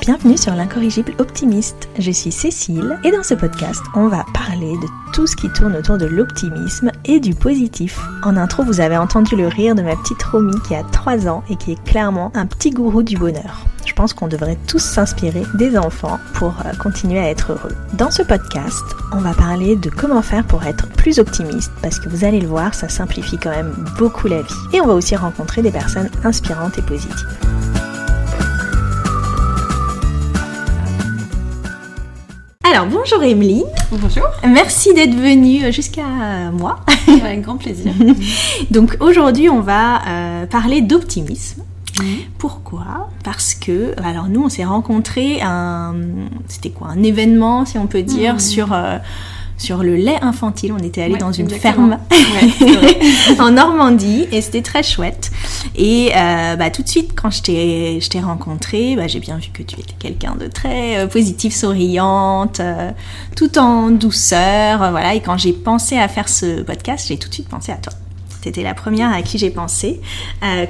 Bienvenue sur l'incorrigible optimiste, je suis Cécile et dans ce podcast on va parler de tout ce qui tourne autour de l'optimisme et du positif. En intro vous avez entendu le rire de ma petite Romy qui a 3 ans et qui est clairement un petit gourou du bonheur. Je pense qu'on devrait tous s'inspirer des enfants pour continuer à être heureux. Dans ce podcast, on va parler de comment faire pour être plus optimiste parce que vous allez le voir, ça simplifie quand même beaucoup la vie. Et on va aussi rencontrer des personnes inspirantes et positives. Alors bonjour Emeline. Bonjour. Merci d'être venue jusqu'à moi. Avec grand plaisir. Donc aujourd'hui on va parler d'optimisme. Pourquoi ? Parce que, alors nous on s'est rencontrés un événement si on peut dire sur le lait infantile, on était allés dans une ferme en Normandie et c'était très chouette. Et tout de suite quand je t'ai rencontrée, j'ai bien vu que tu étais quelqu'un de très positif, souriante, tout en douceur, voilà. Et quand j'ai pensé à faire ce podcast, j'ai tout de suite pensé à toi. C'était la première à qui j'ai pensé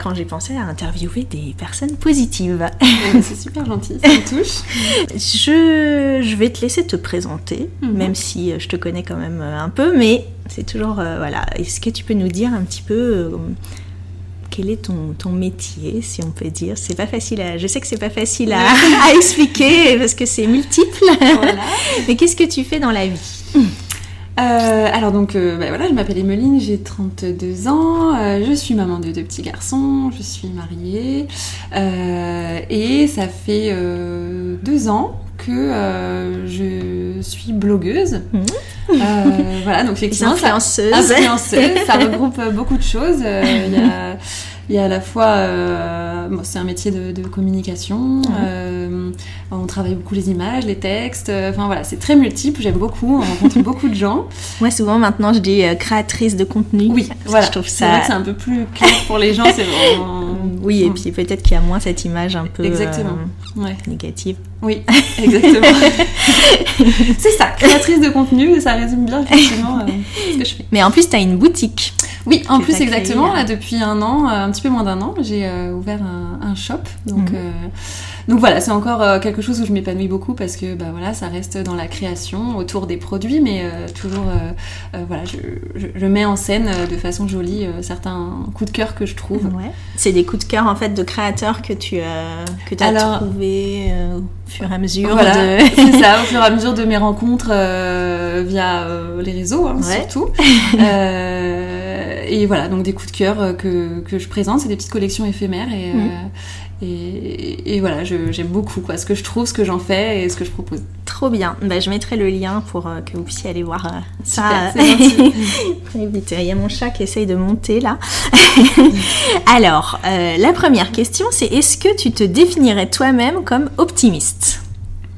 quand j'ai pensé à interviewer des personnes positives. C'est super gentil, ça me touche. Je vais te laisser te présenter, même si je te connais quand même un peu, mais c'est toujours... Est-ce que tu peux nous dire un petit peu quel est ton métier, si on peut dire ? C'est pas facile je sais que c'est pas facile à expliquer parce que c'est multiple. Voilà. Mais qu'est-ce que tu fais dans la vie ? Je m'appelle Emeline, j'ai 32 ans, je suis maman de 2 petits garçons, je suis mariée et ça fait 2 ans que je suis blogueuse. Donc effectivement, influenceuse, ça regroupe beaucoup de choses. Il y a à la fois, c'est un métier de communication, on travaille beaucoup les images, les textes, c'est très multiple, j'aime beaucoup, on rencontre beaucoup de gens. Moi souvent maintenant je dis créatrice de contenu, je trouve ça... C'est vrai que c'est un peu plus clair pour les gens, c'est vraiment... Oui, et puis peut-être qu'il y a moins cette image un peu négative. Oui, exactement. C'est ça, créatrice de contenu, ça résume bien effectivement ce que je fais. Mais en plus, tu as une boutique. Oui, en plus, exactement. Là, depuis un petit peu moins d'1 an, j'ai ouvert un shop. Donc voilà, c'est encore quelque chose où je m'épanouis beaucoup parce que ça reste dans la création, autour des produits, mais toujours je mets en scène de façon jolie certains coups de cœur que je trouve. Ouais. C'est des coups de cœur en fait de créateurs que tu as trouvé au fur et à mesure. Voilà, c'est ça, au fur et à mesure de mes rencontres via les réseaux surtout. Et voilà, donc des coups de cœur que je présente, c'est des petites collections éphémères et voilà, j'aime beaucoup ce que je trouve, ce que j'en fais et ce que je propose. Trop bien, je mettrai le lien pour que vous puissiez aller voir ça. Super, il y a mon chat qui essaye de monter là. Alors, la première question c'est est-ce que tu te définirais toi-même comme optimiste ?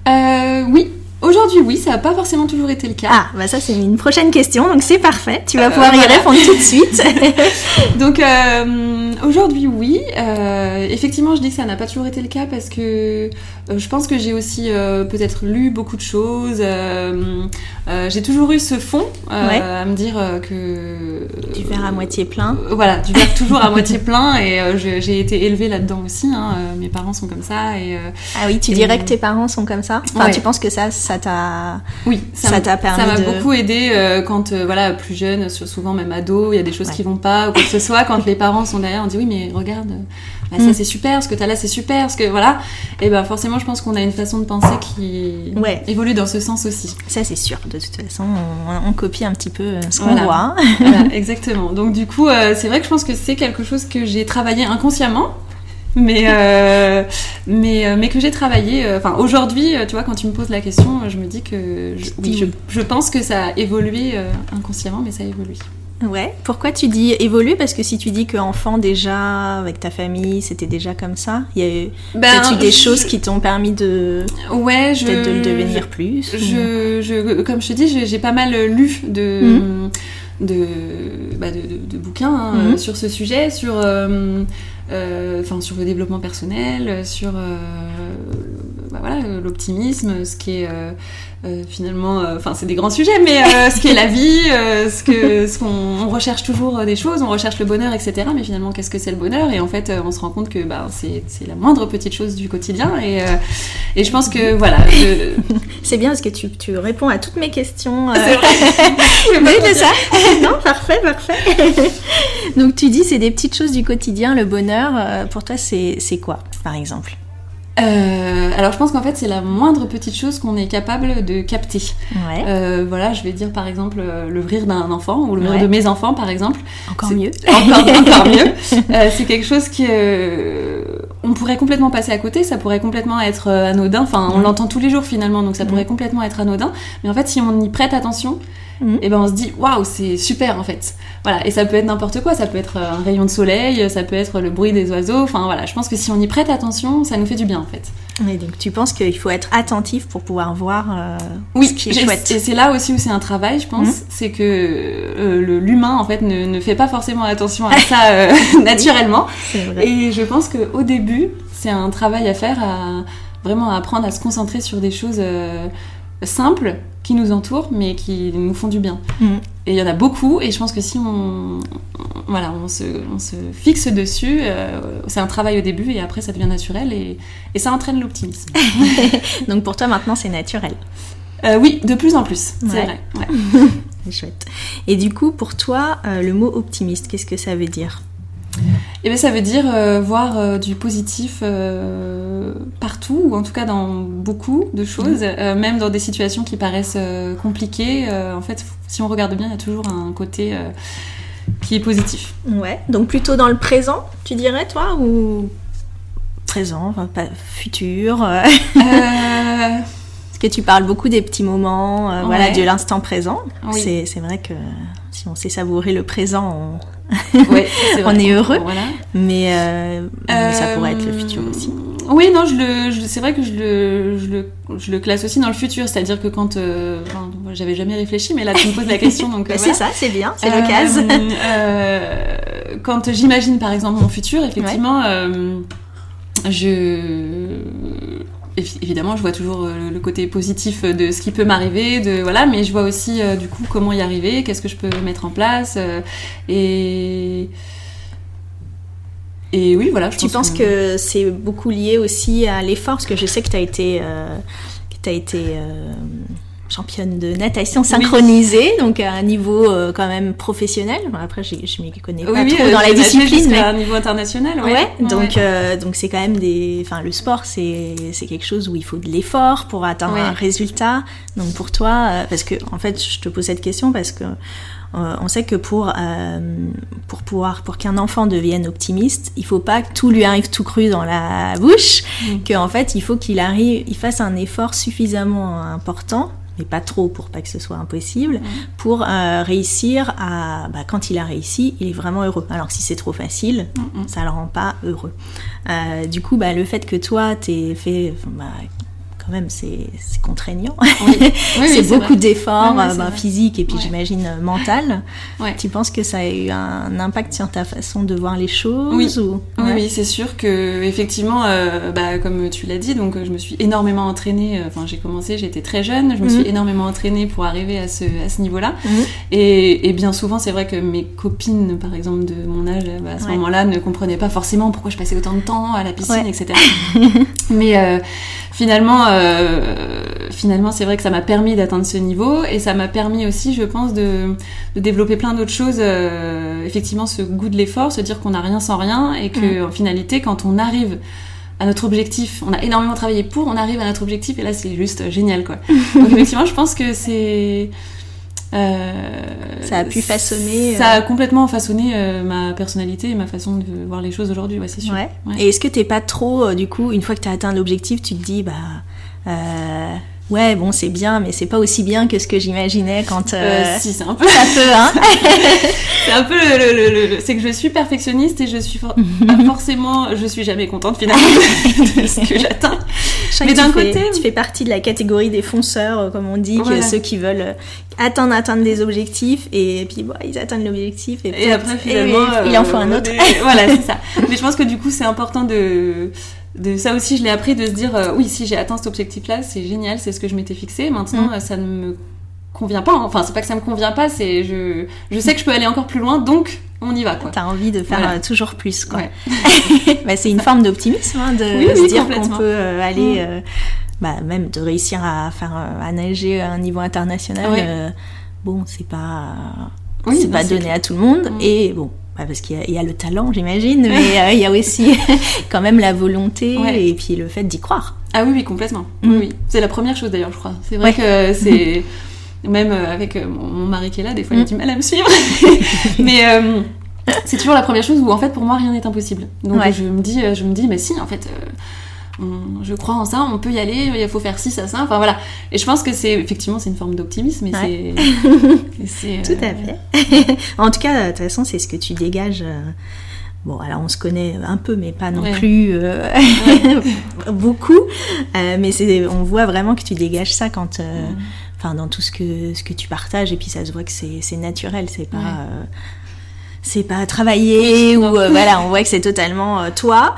Oui. Aujourd'hui, oui, ça n'a pas forcément toujours été le cas. Ça c'est une prochaine question, donc c'est parfait. Tu vas pouvoir y répondre tout de suite. Donc aujourd'hui, oui. Effectivement, je dis que ça n'a pas toujours été le cas parce que je pense que j'ai aussi peut-être lu beaucoup de choses. J'ai toujours eu ce fond à me dire que... Du verre à moitié plein. Voilà, du verre toujours à moitié plein et j'ai été élevée là-dedans aussi. Mes parents sont comme ça. Et, dirais que tes parents sont comme ça ? Enfin, tu penses que ça t'a permis. Ça m'a beaucoup aidée quand plus jeune, souvent même ado, il y a des choses qui vont pas ou quoi que ce soit. Quand les parents sont derrière, on dit oui mais regarde, ça c'est super, ce que t'as là c'est super, ce que voilà. Et forcément, je pense qu'on a une façon de penser qui évolue dans ce sens aussi. Ça c'est sûr. De toute façon, on copie un petit peu ce qu'on voit. Voilà, exactement. Donc du coup, c'est vrai que je pense que c'est quelque chose que j'ai travaillé inconsciemment. Mais que j'ai travaillé. Aujourd'hui, tu vois, quand tu me poses la question, je me dis que je pense que ça a évolué inconsciemment, mais ça évolue. Ouais. Pourquoi tu dis évoluer ? Parce que si tu dis qu'enfant déjà avec ta famille, c'était déjà comme ça, il y a eu des choses qui t'ont permis de peut-être de le devenir plus. Comme je te dis, j'ai pas mal lu de bouquins sur ce sujet, sur sur le développement personnel, sur voilà, l'optimisme, ce qui est finalement, enfin c'est des grands sujets, mais ce qui est la vie, ce qu'on recherche toujours des choses, on recherche le bonheur, etc. Mais finalement, qu'est-ce que c'est le bonheur ? Et en fait, on se rend compte que bah, c'est la moindre petite chose du quotidien. Et je pense que voilà. C'est bien parce que tu réponds à toutes mes questions. C'est vrai. C'est ça. Non, parfait. Donc tu dis c'est des petites choses du quotidien, le bonheur. Pour toi, c'est quoi, par exemple ? Alors je pense qu'en fait c'est la moindre petite chose qu'on est capable de capter. Ouais. Voilà, je vais dire par exemple le rire d'un enfant ou le rire de mes enfants par exemple. Encore mieux. C'est quelque chose que on pourrait complètement passer à côté, ça pourrait complètement être anodin. Enfin, on l'entend tous les jours finalement, donc ça pourrait complètement être anodin. Mais en fait, si on y prête attention, et ben on se dit waouh, c'est super en fait. Voilà, et ça peut être n'importe quoi, ça peut être un rayon de soleil, ça peut être le bruit des oiseaux. Enfin voilà, je pense que si on y prête attention, ça nous fait du bien en fait. Et donc tu penses qu'il faut être attentif pour pouvoir voir ce qui est chouette. Et c'est là aussi où c'est un travail, je pense, c'est que l'humain en fait ne fait pas forcément attention à ça naturellement. C'est vrai. Et je pense que au début, c'est un travail à faire, à vraiment apprendre à se concentrer sur des choses simples qui nous entourent mais qui nous font du bien. Et il y en a beaucoup, et je pense que si on se fixe dessus, c'est un travail au début et après ça devient naturel, et ça entraîne l'optimisme. Donc pour toi maintenant c'est naturel. Oui, de plus en plus, c'est vrai. Ouais. C'est chouette. Et du coup pour toi le mot optimiste, qu'est-ce que ça veut dire ? Eh bien, ça veut dire voir du positif partout, ou en tout cas dans beaucoup de choses, même dans des situations qui paraissent compliquées. En fait, si on regarde bien, il y a toujours un côté qui est positif. Ouais, donc plutôt dans le présent, tu dirais, toi, ou présent, enfin, pas futur Parce que tu parles beaucoup des petits moments, voilà, de l'instant présent. Oui. C'est vrai que si on sait savourer le présent, ouais, c'est vrai, on est heureux, voilà. Mais ça pourrait être le futur aussi. Oui, non, c'est vrai que je le classe aussi dans le futur, c'est-à-dire que quand moi, j'avais jamais réfléchi, mais là tu me poses la question, donc c'est ça, c'est bien, c'est l'occasion. Quand j'imagine par exemple mon futur, effectivement, évidemment, je vois toujours le côté positif de ce qui peut m'arriver, mais je vois aussi du coup comment y arriver, qu'est-ce que je peux mettre en place, et oui, voilà. Tu penses que c'est beaucoup lié aussi à l'effort, parce que je sais que tu as été championne de natation synchronisée, donc à un niveau quand même professionnel. Bon, après, je m'y connais pas trop dans la discipline, mais à un niveau international, donc c'est quand même le sport, c'est quelque chose où il faut de l'effort pour atteindre un résultat. Donc pour toi, parce que en fait, je te pose cette question parce que on sait que pour qu'un enfant devienne optimiste, il faut pas que tout lui arrive tout cru dans la bouche, qu'en fait, il faut qu'il fasse un effort suffisamment important, mais pas trop pour pas que ce soit impossible, pour réussir à... Bah, quand il a réussi, il est vraiment heureux. Alors que si c'est trop facile, ça le rend pas heureux. Du coup, bah, le fait que toi, t'aies fait... Bah, quand même, c'est contraignant. Oui. C'est beaucoup d'efforts physiques et puis j'imagine mental. Ouais. Tu penses que ça a eu un impact sur ta façon de voir les choses ? Oui, c'est sûr que effectivement, comme tu l'as dit, donc je me suis énormément entraînée. Enfin, j'étais très jeune, je me suis énormément entraînée pour arriver à ce niveau-là. Et bien souvent, c'est vrai que mes copines, par exemple de mon âge, à ce moment-là, ne comprenaient pas forcément pourquoi je passais autant de temps à la piscine, etc. Mais finalement, c'est vrai que ça m'a permis d'atteindre ce niveau, et ça m'a permis aussi, je pense, de développer plein d'autres choses. Effectivement, ce goût de l'effort, se dire qu'on n'a rien sans rien, et que en finalité, quand on arrive à notre objectif, on a énormément travaillé pour, on arrive à notre objectif, et là, c'est juste génial, quoi. Donc effectivement, je pense que c'est... ça a pu façonner... Ça a complètement façonné ma personnalité et ma façon de voir les choses aujourd'hui, c'est sûr. Ouais. Ouais. Et est-ce que t'es pas trop, du coup, une fois que t'as atteint l'objectif, tu te dis, c'est bien, mais c'est pas aussi bien que ce que j'imaginais quand... si, c'est un peu... Ça peut, hein. C'est un peu c'est que je suis perfectionniste et je suis forcément... Je suis jamais contente, finalement, de ce que j'atteins. Mais d'un côté, tu fais partie de la catégorie des fonceurs, comme on dit, voilà. Ceux qui veulent atteindre des objectifs, et puis bon, ils atteignent l'objectif, et après finalement, il en faut un autre. Voilà, c'est ça. Mais je pense que du coup, c'est important de ça aussi, je l'ai appris, de se dire oui, si j'ai atteint cet objectif-là, c'est génial, c'est ce que je m'étais fixé. Maintenant, ça ne me convient pas. Enfin, c'est pas que ça me convient pas, c'est je sais que je peux aller encore plus loin, donc on y va, quoi. T'as envie de faire toujours plus, quoi. Ouais. Bah, c'est une forme d'optimisme, hein, de se dire qu'on peut aller, même de réussir à faire à nager à un niveau international. Ouais. Bon, c'est pas donné à tout le monde, et bon. Parce qu'il y a le talent, j'imagine, mais il y a aussi quand même la volonté et puis le fait d'y croire. Ah oui, complètement. Mm. Oui. C'est la première chose d'ailleurs, je crois. C'est vrai que c'est... Même avec mon mari qui est là, des fois, il a du mal à me suivre. Mais c'est toujours la première chose où, en fait, pour moi, rien n'est impossible. Donc je me dis, mais si, en fait... je crois en ça, on peut y aller, il faut faire ci, ça, ça, enfin voilà. Et je pense que c'est une forme d'optimisme, et c'est... Tout à fait. En tout cas, de toute façon, c'est ce que tu dégages... Bon, alors on se connaît un peu, mais pas non plus beaucoup. Mais on voit vraiment que tu dégages ça quand... dans tout ce que tu partages, et puis ça se voit que c'est naturel, c'est pas... c'est pas travailler ou on voit que c'est totalement toi.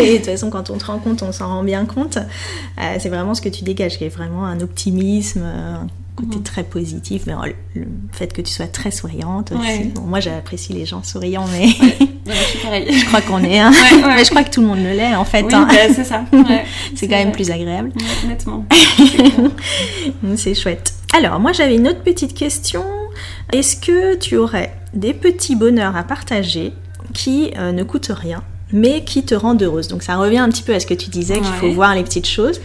Et de toute façon, quand on te rend compte, on s'en rend bien compte. C'est vraiment ce que tu dégages, qui est vraiment un optimisme, un côté très positif. Mais le fait que tu sois très souriante aussi. Bon, moi, j'apprécie les gens souriants, mais je suis pareille. Je crois qu'on est. Hein. Mais je crois que tout le monde le l'est, en fait. Oui, hein. C'est ça. Ouais, c'est quand même plus agréable. Ouais, nettement. C'est chouette. Alors, moi, j'avais une autre petite question. Est-ce que tu aurais des petits bonheurs à partager qui ne coûtent rien, mais qui te rendent heureuse? Donc ça revient un petit peu à ce que tu disais, qu'il faut voir les petites choses.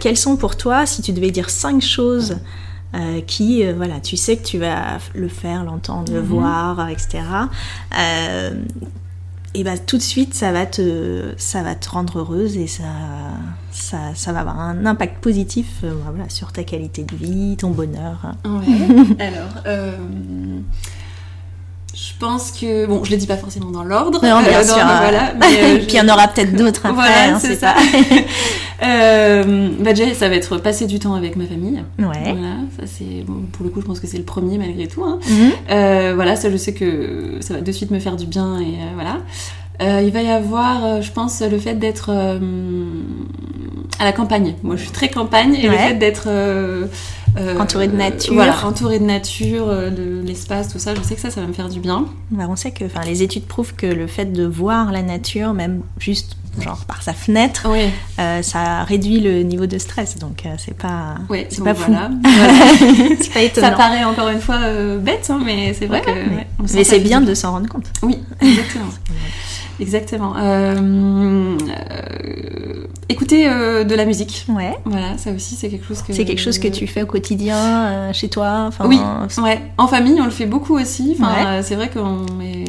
Quelles sont pour toi, si tu devais dire 5 choses qui, tu sais que tu vas le faire, l'entendre, le voir, etc. Et bien tout de suite, ça va te rendre heureuse, et ça va avoir un impact positif sur ta qualité de vie, ton bonheur. Ouais. Alors... Je pense que... Bon, je les dis pas forcément dans l'ordre. Non, bien sûr. Puis il y en aura peut-être d'autres après. Voilà, c'est ça. Déjà, ça va être passer du temps avec ma famille. Ouais. Voilà, ça c'est... Bon, pour le coup, je pense que c'est le premier malgré tout. Hein. Mm-hmm. Ça, je sais que ça va de suite me faire du bien, et voilà. Il va y avoir, je pense, le fait d'être à la campagne. Moi, je suis très campagne, et le fait d'être... entourée de nature. Entourée de nature, de l'espace, tout ça. Je sais que ça va me faire du bien. Bah, on sait que les études prouvent que le fait de voir la nature, même juste genre par sa fenêtre, ça réduit le niveau de stress. Donc, c'est pas fou. Voilà. C'est pas étonnant. Ça paraît encore une fois bête, hein, mais c'est vrai que... Mais c'est bien de s'en rendre compte. Oui, exactement. Exactement. Écouter de la musique. Ouais. Voilà, ça aussi, c'est quelque chose que... C'est quelque chose que tu fais au quotidien, chez toi. Oui, en famille, on le fait beaucoup aussi. C'est vrai qu'on met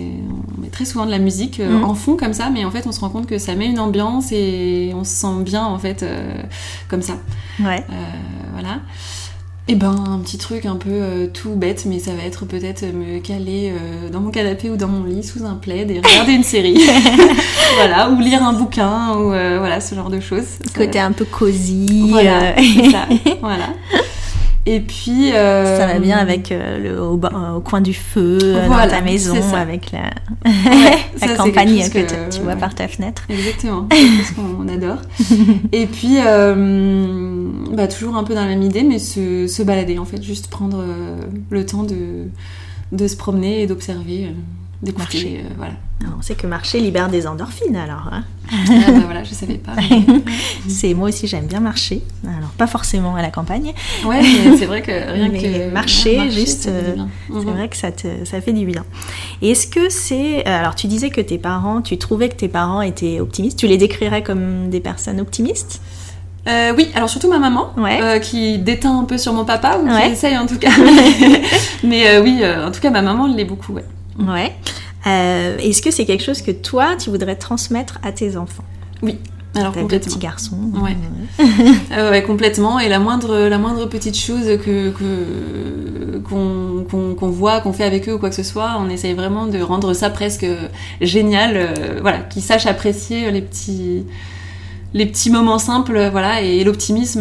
très souvent de la musique en fond, comme ça. Mais en fait, on se rend compte que ça met une ambiance, et on se sent bien, en fait, comme ça. Ouais. Voilà. Et un petit truc un peu tout bête, mais ça va être peut-être me caler dans mon canapé ou dans mon lit sous un plaid, et regarder une série, ou lire un bouquin, ou ce genre de choses. Côté un peu cosy, c'est ça, Et puis ça va bien avec au coin du feu, dans ta maison, avec la campagne que tu vois par ta fenêtre. Exactement, c'est quelque chose qu'on adore. Et puis toujours un peu dans la même idée, mais se balader, en fait, juste prendre le temps de se promener et d'observer, d'écouter, On sait que marcher libère des endorphines, alors. Hein. Je savais pas. Mais... Moi aussi, j'aime bien marcher. Alors, pas forcément à la campagne. Ouais, mais c'est vrai que marcher, juste, c'est vrai que ça fait du bien. Et est-ce que c'est... Alors, tu disais que tu trouvais que tes parents étaient optimistes. Tu les décrirais comme des personnes optimistes? Oui, alors surtout ma maman, qui déteint un peu sur mon papa, ou qui essaye en tout cas. Mais oui, en tout cas, ma maman l'est beaucoup, Ouais. Est-ce que c'est quelque chose que toi, tu voudrais transmettre à tes enfants? Oui, alors complètement. Petit garçon. Complètement. Et la moindre petite chose qu'on voit, qu'on fait avec eux, ou quoi que ce soit, on essaye vraiment de rendre ça presque génial. Qu'ils sachent apprécier les petits... les petits moments simples, voilà, et l'optimisme,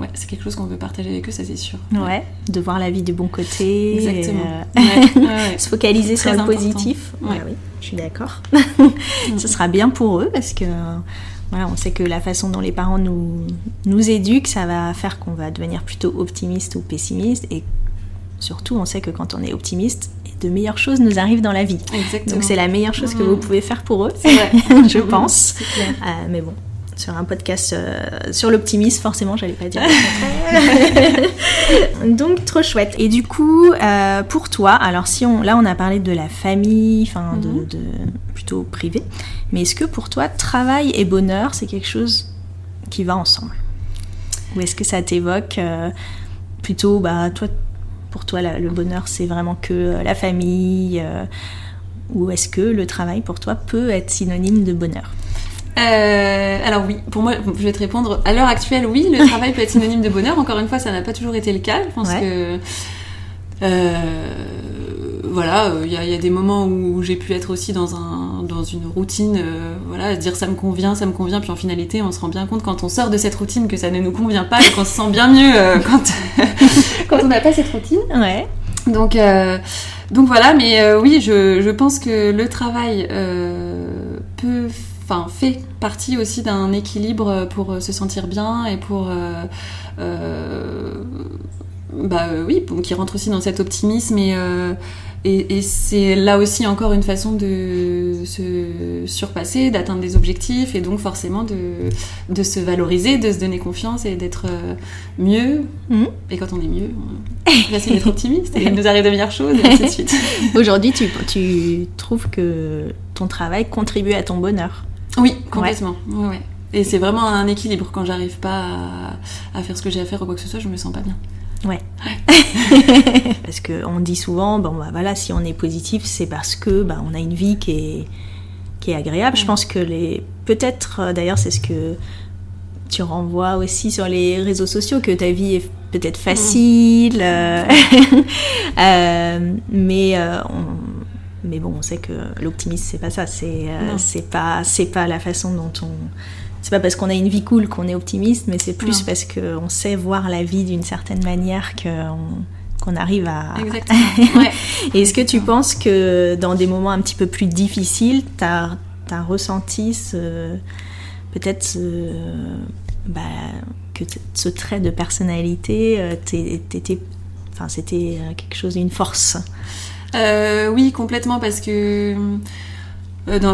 ouais, c'est quelque chose qu'on veut partager avec eux, ça c'est sûr. Ouais, de voir la vie du bon côté. Exactement. Ouais, ouais. Se focaliser sur le positif. Ouais. Ouais, oui, je suis d'accord. Ce sera bien pour eux parce que voilà, on sait que la façon dont les parents nous éduquent, ça va faire qu'on va devenir plutôt optimiste ou pessimiste, et surtout, on sait que quand on est optimiste, de meilleures choses nous arrivent dans la vie. Exactement. Donc c'est la meilleure chose que vous pouvez faire pour eux, c'est vrai. Je pense. C'est clair. Mais bon, sur un podcast sur l'optimisme, forcément, j'allais pas dire le contraire. Donc trop chouette. Et du coup, pour toi, alors là on a parlé de la famille, enfin de plutôt privé, mais est-ce que pour toi, travail et bonheur, c'est quelque chose qui va ensemble ? Ou est-ce que ça t'évoque plutôt, bah toi, pour toi, le bonheur, c'est vraiment que la famille, ou est-ce que le travail, pour toi, peut être synonyme de bonheur ? Alors oui, pour moi, je vais te répondre, à l'heure actuelle, oui, le travail peut être synonyme de bonheur. Encore une fois, ça n'a pas toujours été le cas. Je pense que... voilà, il y a des moments où j'ai pu être aussi dans une routine, voilà, dire ça me convient, puis en finalité, on se rend bien compte quand on sort de cette routine que ça ne nous convient pas et qu'on se sent bien mieux quand on n'a pas cette routine. Ouais. Donc voilà, mais oui, je pense que le travail fait partie aussi d'un équilibre pour se sentir bien et pour... oui, qui rentre aussi dans cet optimisme et c'est là aussi encore une façon de se surpasser, d'atteindre des objectifs et donc forcément de se valoriser, de se donner confiance et d'être mieux. Mmh. Et quand on est mieux, on va essayer d'être optimiste et il nous arrive de meilleures choses et ainsi de suite. Aujourd'hui, tu trouves que ton travail contribue à ton bonheur ? Oui, complètement. Ouais. Ouais. Et c'est vraiment un équilibre. Quand j'arrive pas à faire ce que j'ai à faire ou quoi que ce soit, je me sens pas bien. Ouais. Parce qu'on dit souvent, si on est positif, c'est parce que on a une vie qui est agréable. Ouais. Je pense que peut-être, d'ailleurs, c'est ce que tu renvoies aussi sur les réseaux sociaux, que ta vie est peut-être facile, mais on sait que l'optimisme, c'est pas ça, c'est pas la façon dont c'est pas parce qu'on a une vie cool qu'on est optimiste, mais c'est plus parce qu'on sait voir la vie d'une certaine manière qu'on arrive à... Exactement. Ouais. Et est-ce que tu penses que dans des moments un petit peu plus difficiles, t'as ressenti que ce trait de personnalité, c'était quelque chose, une force ? Oui, complètement, parce que...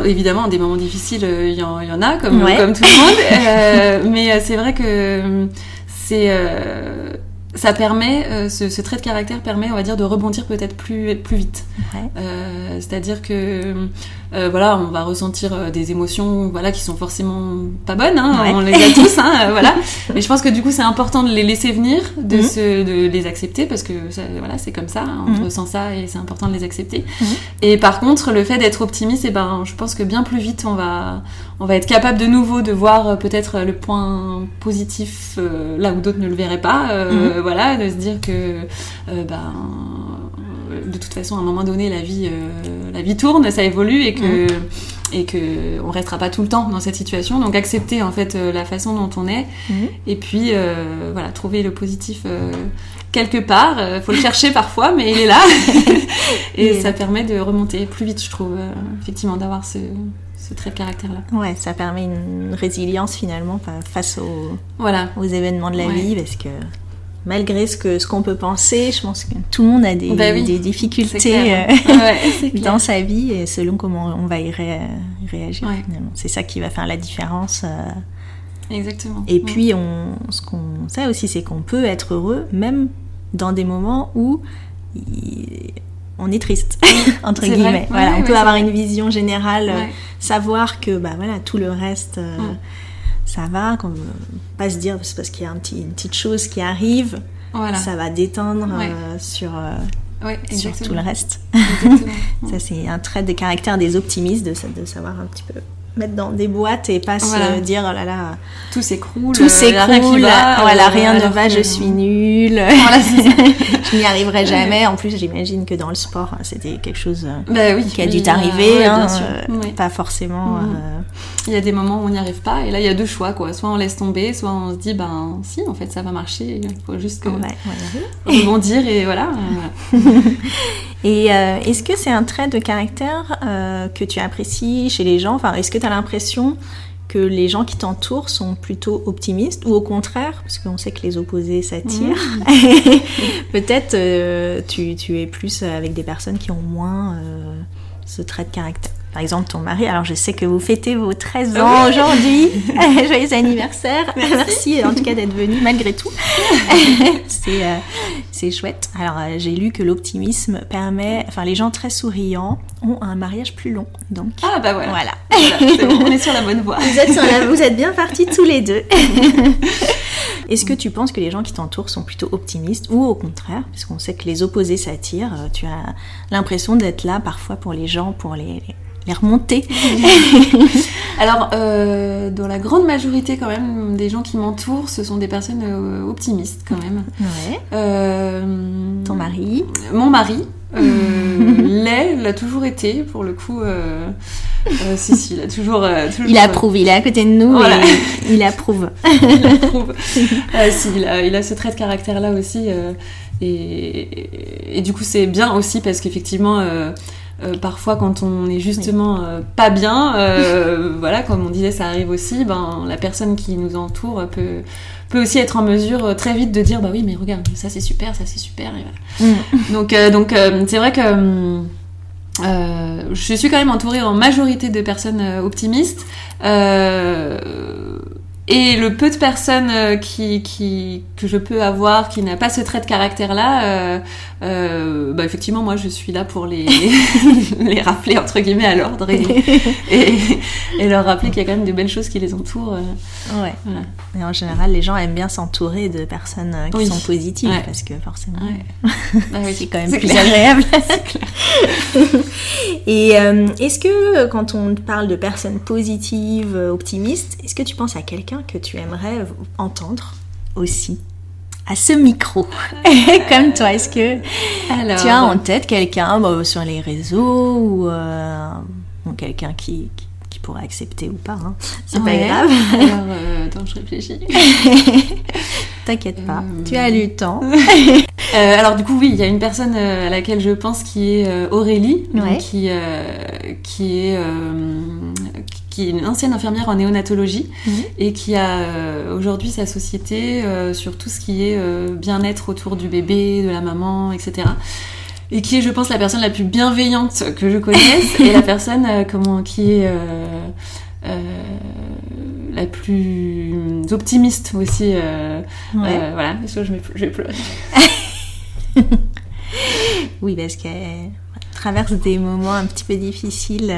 évidemment, des moments difficiles, il y en a, comme tout le monde. Mais c'est vrai que ça permet, ce trait de caractère permet, on va dire, de rebondir peut-être plus vite. Ouais. C'est-à-dire que, on va ressentir des émotions, voilà, qui sont forcément pas bonnes, hein, on les a tous, hein, voilà. Mais je pense que du coup, c'est important de les laisser venir, de les accepter, parce que ça, voilà, c'est comme ça, on ressent ça et c'est important de les accepter. Et par contre, le fait d'être optimiste, je pense que bien plus vite, on va être capable de nouveau de voir peut-être le point positif là où d'autres ne le verraient pas. Voilà, de se dire que de toute façon, à un moment donné, la vie tourne, ça évolue et que on restera pas tout le temps dans cette situation. Donc accepter en fait la façon dont on est et puis trouver le positif quelque part. Faut le chercher parfois, mais il est là et ça permet de remonter plus vite, je trouve. Effectivement, d'avoir ce trait de caractère-là. Ouais, ça permet une résilience finalement face aux événements de la vie, parce que malgré ce qu'on peut penser, je pense que tout le monde a des difficultés, c'est clair. C'est clair. Dans sa vie, et selon comment on va y réagir finalement. C'est ça qui va faire la différence. Exactement. Et puis, ce qu'on sait aussi, c'est qu'on peut être heureux même dans des moments où on est triste, entre guillemets. Vrai. Voilà, on peut avoir une vision générale, savoir que tout le reste... ça va, qu'on ne peut pas se dire c'est parce qu'il y a une petite chose qui arrive, ça va détendre sur tout le reste. Ça, c'est un trait de caractère des optimistes, de savoir un petit peu mettre dans des boîtes et pas se dire oh là là, tout s'écroule, rien ne va, je suis nulle, je n'y arriverai jamais. En plus, j'imagine que dans le sport, c'était quelque chose qui a dû t'arriver, pas forcément. Il y a des moments où on n'y arrive pas, et là il y a deux choix, quoi. Soit on laisse tomber, soit on se dit si, en fait ça va marcher, il faut juste rebondir et voilà. Et est-ce que c'est un trait de caractère que tu apprécies chez les gens? Enfin, est-ce que tu as l'impression que les gens qui t'entourent sont plutôt optimistes ou au contraire, parce qu'on sait que les opposés s'attirent, peut-être tu es plus avec des personnes qui ont moins ce trait de caractère? Par exemple, ton mari, alors je sais que vous fêtez vos 13 ans aujourd'hui. Joyeux anniversaire. Merci en tout cas d'être venu malgré tout. C'est chouette. Alors j'ai lu que l'optimisme permet... Enfin, les gens très souriants ont un mariage plus long. Donc, voilà, c'est bon, on est sur la bonne voie. Vous êtes bien partis tous les deux. Est-ce que tu penses que les gens qui t'entourent sont plutôt optimistes ou au contraire, parce qu'on sait que les opposés s'attirent, tu as l'impression d'être là parfois pour les gens, pour les remonter. Alors, dans la grande majorité quand même des gens qui m'entourent, ce sont des personnes optimistes quand même. Ouais. Ton mari? Mon mari l'a toujours été pour le coup. Cécile a toujours, il approuve, il est à côté de nous, il approuve. Il a ce trait de caractère là aussi, et du coup c'est bien aussi parce qu'effectivement. Parfois quand on est justement pas bien, voilà, comme on disait, ça arrive aussi, la personne qui nous entoure peut aussi être en mesure très vite de dire oui mais regarde, ça c'est super et voilà. Donc c'est vrai que je suis quand même entourée en majorité de personnes optimistes, et le peu de personnes que je peux avoir qui n'a pas ce trait de caractère là, effectivement moi je suis là pour les rappeler entre guillemets à l'ordre et leur rappeler qu'il y a quand même de belles choses qui les entourent. Voilà. Et en général les gens aiment bien s'entourer de personnes qui sont positives parce que forcément c'est quand même c'est plus agréable. C'est clair. Et est-ce que quand on parle de personnes positives, optimistes, est-ce que tu penses à quelqu'un que tu aimerais entendre aussi à ce micro comme toi? Est-ce que tu as en tête quelqu'un sur les réseaux ou quelqu'un qui pourrait accepter ou pas, c'est pas grave. Alors attends, je réfléchis. T'inquiète pas, tu as eu le temps. Alors du coup il y a une personne à laquelle je pense qui est Aurélie, donc, qui est une ancienne infirmière en néonatologie et qui a aujourd'hui sa société sur tout ce qui est bien-être autour du bébé, de la maman, etc. Et qui est, je pense, la personne la plus bienveillante que je connaisse et la personne qui est la plus optimiste aussi. Voilà, parce que je vais pleurer. Oui, parce qu'elle traverse des moments un petit peu difficiles.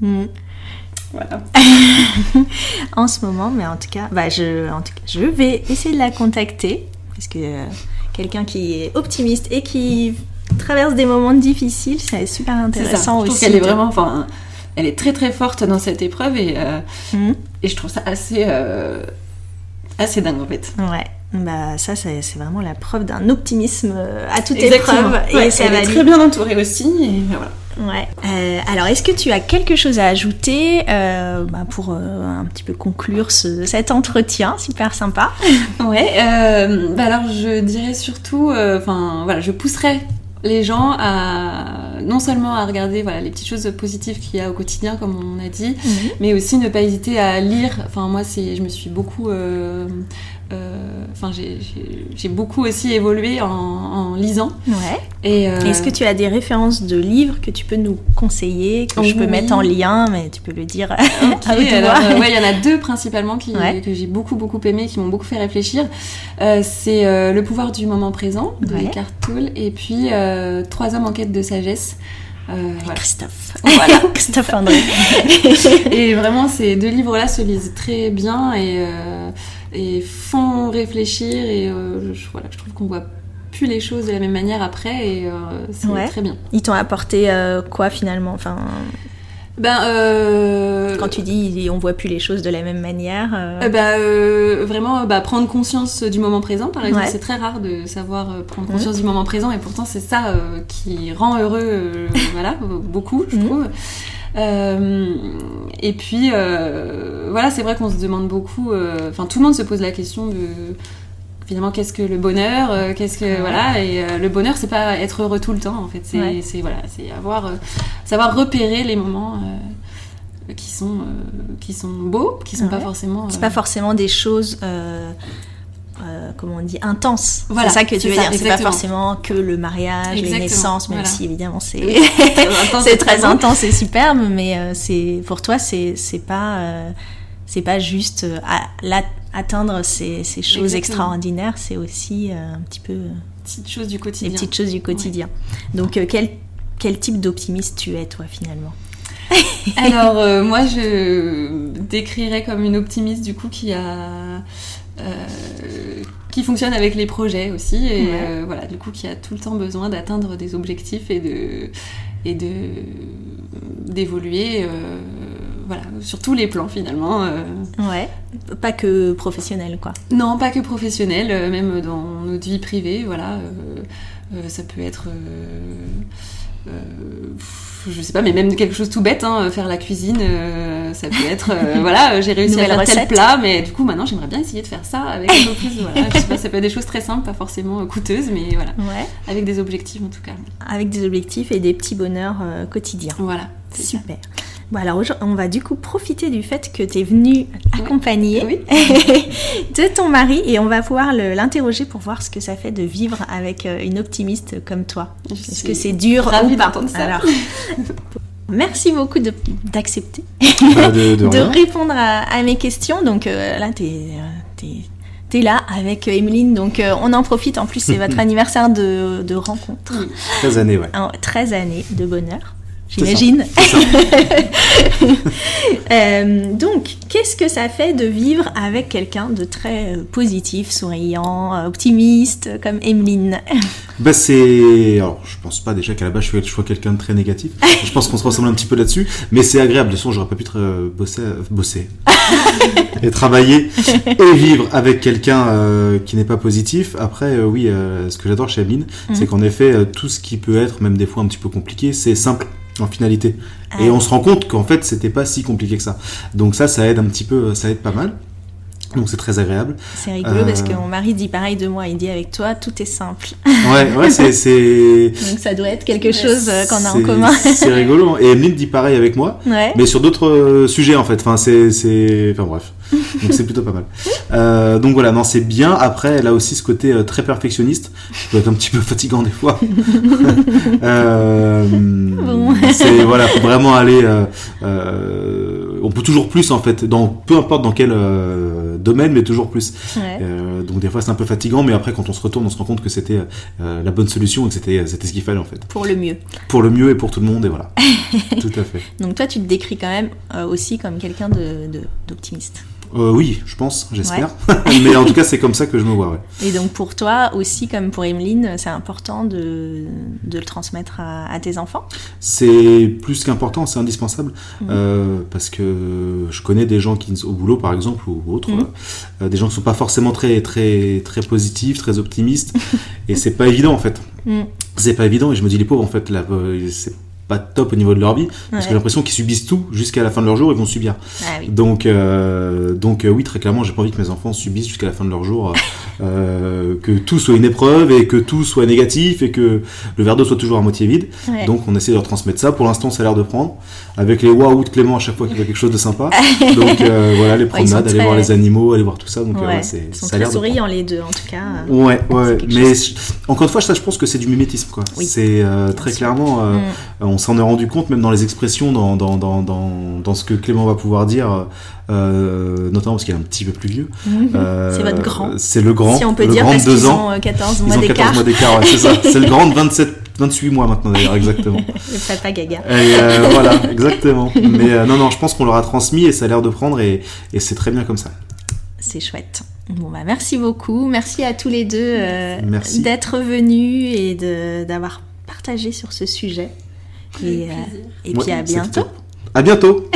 Voilà. En ce moment, mais en tout cas, je vais essayer de la contacter parce que quelqu'un qui est optimiste et qui traverse des moments difficiles, c'est super intéressant. C'est ça. Je trouve qu'elle est vraiment, elle est très très forte dans cette épreuve et je trouve ça assez dingue en fait. Ouais. Ça c'est vraiment la preuve d'un optimisme à toute épreuve. Ouais, et ça va très bien entourée aussi. Et voilà. Ouais. Alors, est-ce que tu as quelque chose à ajouter pour un petit peu conclure cet entretien super sympa? Alors je dirais surtout, je pousserais les gens à non seulement à regarder les petites choses positives qu'il y a au quotidien comme on a dit, mais aussi ne pas hésiter à lire. Moi je me suis beaucoup j'ai beaucoup aussi évolué en lisant. Est-ce que tu as des références de livres que tu peux nous conseiller, que je peux mettre en lien, mais tu peux le dire. Il y en a deux principalement que j'ai beaucoup aimé, qui m'ont beaucoup fait réfléchir. C'est Le pouvoir du moment présent de Eckhart Tolle et puis Trois hommes en quête de sagesse. Christophe. Voilà. Christophe André. Et vraiment ces deux livres-là se lisent très bien et font réfléchir et je trouve qu'on voit plus les choses de la même manière après et c'est très bien. Ils t'ont apporté quoi finalement Quand tu dis on voit plus les choses de la même manière. Vraiment prendre conscience du moment présent, par exemple. Ouais. C'est très rare de savoir prendre conscience du moment présent, et pourtant c'est ça qui rend heureux, voilà, beaucoup, je trouve. Et puis voilà, c'est vrai qu'on se demande beaucoup. Enfin, tout le monde se pose la question de finalement qu'est-ce que le bonheur, qu'est-ce que voilà. Et le bonheur, c'est pas être heureux tout le temps, en fait. C'est, c'est voilà, c'est avoir savoir repérer les moments qui sont beaux, qui sont pas forcément. C'est pas forcément des choses. Comment on dit, intense. Voilà, c'est ça que tu veux dire. Exactement. C'est pas forcément que le mariage, les naissances, même si évidemment c'est c'est très intense et superbe, mais c'est pour toi c'est pas juste atteindre ces choses extraordinaires, c'est aussi un petit peu petites choses du quotidien. Les petites choses du quotidien. Ouais. Donc quel type d'optimiste tu es, toi, finalement? Alors moi, je décrirais comme une optimiste du coup qui fonctionne avec les projets aussi, et voilà, du coup qui a tout le temps besoin d'atteindre des objectifs et de d'évoluer, voilà, sur tous les plans finalement. Ouais, pas que professionnel, quoi. Non, pas que professionnel, même dans notre vie privée, voilà. Ça peut être je sais pas, mais même quelque chose tout bête, hein, faire la cuisine, ça peut être voilà, j'ai réussi à faire tel plat, mais du coup maintenant j'aimerais bien essayer de faire ça avec un peu plus, voilà, je sais pas, ça peut être des choses très simples, pas forcément coûteuses, mais voilà, avec des objectifs, en tout cas avec des objectifs et des petits bonheurs quotidiens. Voilà, c'est super. Ça. Bon, alors on va du coup profiter du fait que tu es venue accompagnée de ton mari, et on va pouvoir l'interroger pour voir ce que ça fait de vivre avec une optimiste comme toi. Est-ce que c'est dur ou pas? Alors, merci beaucoup d'accepter de répondre à mes questions. Donc là, t'es là avec Emeline, donc on en profite. En plus, c'est votre anniversaire de rencontre. 13 années, ouais. 13 années de bonheur. J'imagine. C'est ça. Donc, qu'est-ce que ça fait de vivre avec quelqu'un de très positif, souriant, optimiste, comme Emeline? Alors, je pense pas, déjà qu'à la base, je sois quelqu'un de très négatif. Je pense qu'on se ressemble un petit peu là-dessus, mais c'est agréable. De toute façon, j'aurais pas pu bosser et travailler et vivre avec quelqu'un qui n'est pas positif. Après, oui, ce que j'adore chez Emeline, c'est qu'en effet, tout ce qui peut être, même des fois un petit peu compliqué, c'est simple en finalité. Et on se rend compte qu'en fait, c'était pas si compliqué que ça. Donc ça aide un petit peu, ça aide pas mal. Donc c'est très agréable. C'est rigolo parce que mon mari dit pareil de moi, il dit avec toi, tout est simple. Ouais, c'est... Donc ça doit être quelque chose qu'on a en commun. C'est rigolo. Et Emeline dit pareil avec moi, mais sur d'autres sujets, en fait. Enfin, Enfin, bref. Donc c'est plutôt pas mal. Donc voilà, non, c'est bien. Après, elle a aussi ce côté très perfectionniste, qui peut être un petit peu fatigant des fois. Bon. Voilà, faut vraiment aller... on peut toujours plus, en fait, peu importe dans quel... domaine, mais toujours plus. Donc des fois c'est un peu fatigant, mais après quand on se retourne, on se rend compte que c'était la bonne solution et que c'était ce qu'il fallait, en fait. Pour le mieux et pour tout le monde, et voilà. Tout à fait. Donc toi, tu te décris quand même aussi comme quelqu'un d'optimiste. Oui, je pense, j'espère. Mais en tout cas, c'est comme ça que je me vois. Et donc pour toi aussi, comme pour Emeline, c'est important de le transmettre à tes enfants? C'est plus qu'important, c'est indispensable. Parce que je connais des gens qui, au boulot par exemple, ou autres, des gens qui ne sont pas forcément très, très, très positifs, très optimistes. Et c'est pas évident, en fait. C'est pas évident, et je me dis, les pauvres, en fait, là, c'est pas top au niveau de leur vie, parce que j'ai l'impression qu'ils subissent tout jusqu'à la fin de leur jour, ils vont subir. Donc oui, très clairement, j'ai pas envie que mes enfants subissent jusqu'à la fin de leur jour que tout soit une épreuve et que tout soit négatif et que le verre d'eau soit toujours à moitié vide. Donc on essaie de leur transmettre ça. Pour l'instant, ça a l'air de prendre, avec les waouh de Clément à chaque fois qu'il y a quelque chose de sympa. Donc voilà, les promenades, aller voir les animaux, aller voir tout ça. Donc ils sont ça très souriants, les deux, en tout cas. Mais encore une fois, ça, je pense que c'est du mimétisme, quoi. C'est très clairement, on s'en est rendu compte, même dans les expressions, dans ce que Clément va pouvoir dire, notamment parce qu'il est un petit peu plus vieux. C'est votre grand. C'est le grand. Si on peut dire, parce qu'ils ont 14 mois d'écart. C'est ça. C'est le grand de 28 mois maintenant, d'ailleurs, exactement. Le papa gaga. Voilà, exactement. Mais non, je pense qu'on leur a transmis, et ça a l'air de prendre, et c'est très bien comme ça. C'est chouette. Bon, bah, merci beaucoup. Merci à tous les deux d'être venus et d'avoir partagé sur ce sujet. Et puis à bientôt. À bientôt.